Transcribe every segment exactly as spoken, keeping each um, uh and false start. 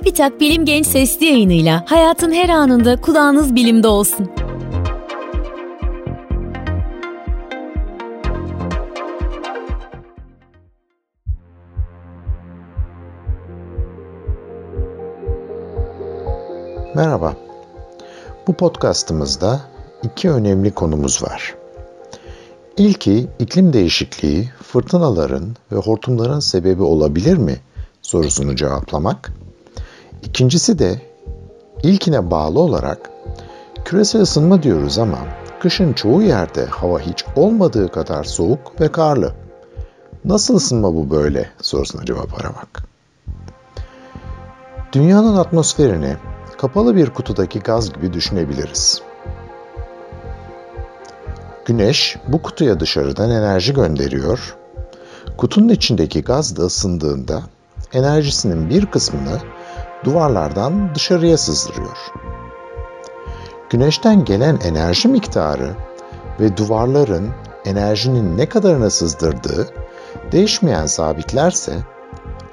yirmi ikinci Bütak Bilim Genç sesli yayınıyla hayatın her anında kulağınız bilimde olsun. Merhaba. Bu podcastımızda iki önemli konumuz var. İlki iklim değişikliği, fırtınaların ve hortumların sebebi olabilir mi sorusunu cevaplamak. İkincisi de ilkine bağlı olarak küresel ısınma diyoruz ama kışın çoğu yerde hava hiç olmadığı kadar soğuk ve karlı. Nasıl ısınma bu böyle sorusuna cevap aramak. Dünyanın atmosferini kapalı bir kutudaki gaz gibi düşünebiliriz. Güneş bu kutuya dışarıdan enerji gönderiyor. Kutunun içindeki gaz da ısındığında enerjisinin bir kısmını duvarlardan dışarıya sızdırıyor. Güneşten gelen enerji miktarı ve duvarların enerjinin ne kadarını sızdırdığı değişmeyen sabitlerse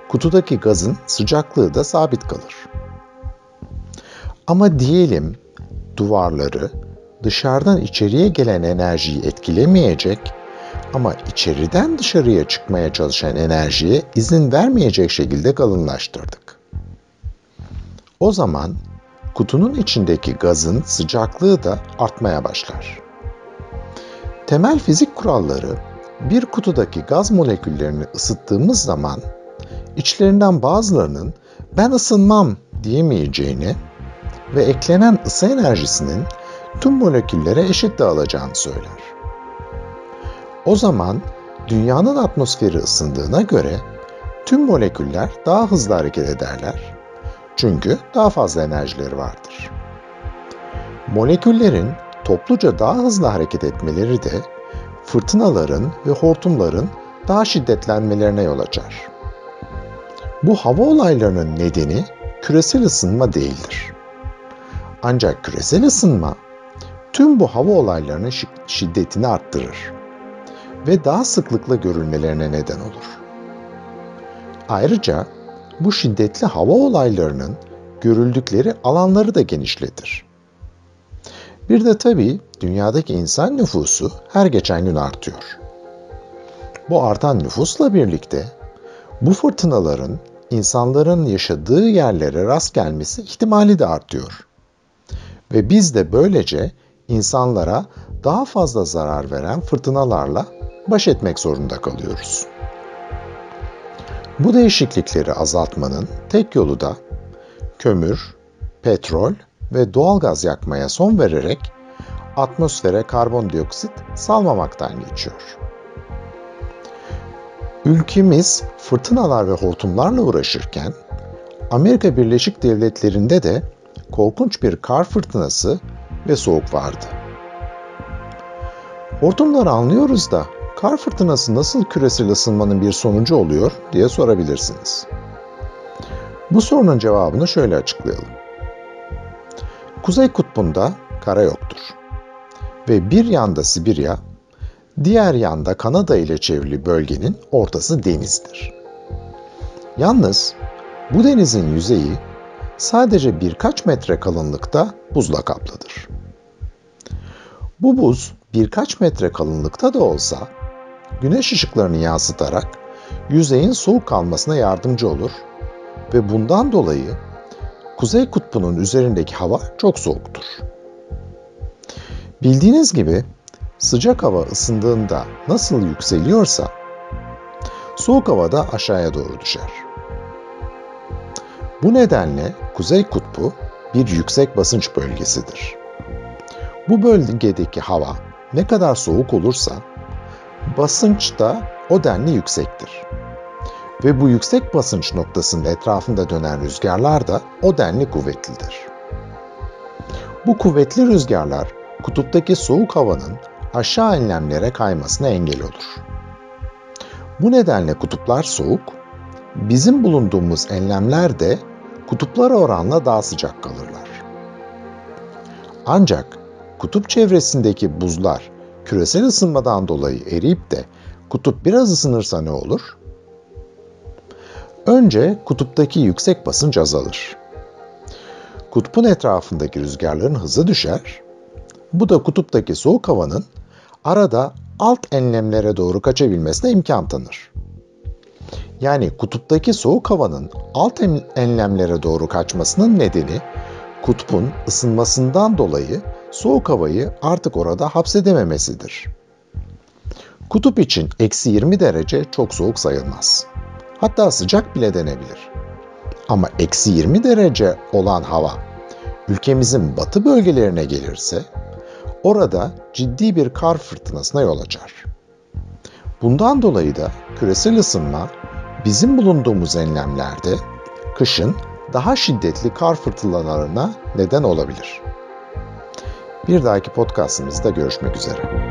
kutudaki gazın sıcaklığı da sabit kalır. Ama diyelim duvarları dışarıdan içeriye gelen enerjiyi etkilemeyecek ama içeriden dışarıya çıkmaya çalışan enerjiye izin vermeyecek şekilde kalınlaştırdık. O zaman kutunun içindeki gazın sıcaklığı da artmaya başlar. Temel fizik kuralları bir kutudaki gaz moleküllerini ısıttığımız zaman içlerinden bazılarının ben ısınmam diyemeyeceğini ve eklenen ısı enerjisinin tüm moleküllere eşit dağılacağını söyler. O zaman dünyanın atmosferi ısındığına göre tüm moleküller daha hızlı hareket ederler. Çünkü daha fazla enerjileri vardır. Moleküllerin topluca daha hızlı hareket etmeleri de fırtınaların ve hortumların daha şiddetlenmelerine yol açar. Bu hava olaylarının nedeni küresel ısınma değildir. Ancak küresel ısınma tüm bu hava olaylarının şiddetini arttırır ve daha sıklıkla görülmelerine neden olur. Ayrıca bu şiddetli hava olaylarının görüldükleri alanları da genişletir. Bir de tabii dünyadaki insan nüfusu her geçen gün artıyor. Bu artan nüfusla birlikte bu fırtınaların insanların yaşadığı yerlere rast gelmesi ihtimali de artıyor. Ve biz de böylece insanlara daha fazla zarar veren fırtınalarla baş etmek zorunda kalıyoruz. Bu değişiklikleri azaltmanın tek yolu da kömür, petrol ve doğalgaz yakmaya son vererek atmosfere karbondioksit salmamaktan geçiyor. Ülkemiz fırtınalar ve hortumlarla uğraşırken Amerika Birleşik Devletleri'nde de korkunç bir kar fırtınası ve soğuk vardı. Hortumları anlıyoruz da kar fırtınası nasıl küresel ısınmanın bir sonucu oluyor diye sorabilirsiniz. Bu sorunun cevabını şöyle açıklayalım. Kuzey Kutbu'nda kara yoktur. Ve bir yanda Sibirya, diğer yanda Kanada ile çevrili bölgenin ortası denizdir. Yalnız bu denizin yüzeyi sadece birkaç metre kalınlıkta buzla kaplıdır. Bu buz birkaç metre kalınlıkta da olsa güneş ışıklarını yansıtarak yüzeyin soğuk kalmasına yardımcı olur ve bundan dolayı Kuzey Kutbu'nun üzerindeki hava çok soğuktur. Bildiğiniz gibi sıcak hava ısındığında nasıl yükseliyorsa soğuk hava da aşağıya doğru düşer. Bu nedenle Kuzey Kutbu bir yüksek basınç bölgesidir. Bu bölgedeki hava ne kadar soğuk olursa basınç da o denli yüksektir. Ve bu yüksek basınç noktasının etrafında dönen rüzgarlar da o denli kuvvetlidir. Bu kuvvetli rüzgarlar kutuptaki soğuk havanın aşağı enlemlere kaymasına engel olur. Bu nedenle kutuplar soğuk, bizim bulunduğumuz enlemler de kutuplara oranla daha sıcak kalırlar. Ancak kutup çevresindeki buzlar küresel ısınmadan dolayı eriyip de kutup biraz ısınırsa ne olur? Önce kutuptaki yüksek basınç azalır. Kutbun etrafındaki rüzgarların hızı düşer. Bu da kutuptaki soğuk havanın arada alt enlemlere doğru kaçabilmesine imkan tanır. Yani kutuptaki soğuk havanın alt enlemlere doğru kaçmasının nedeni kutbun ısınmasından dolayı soğuk havayı artık orada hapsedememesidir. Kutup için eksi yirmi derece çok soğuk sayılmaz. Hatta sıcak bile denebilir. Ama eksi yirmi derece olan hava ülkemizin batı bölgelerine gelirse orada ciddi bir kar fırtınasına yol açar. Bundan dolayı da küresel ısınma bizim bulunduğumuz enlemlerde kışın daha şiddetli kar fırtınalarına neden olabilir. Bir dahaki podcastımızda görüşmek üzere.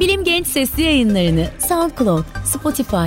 Bilim Genç sesli yayınlarını SoundCloud, Spotify,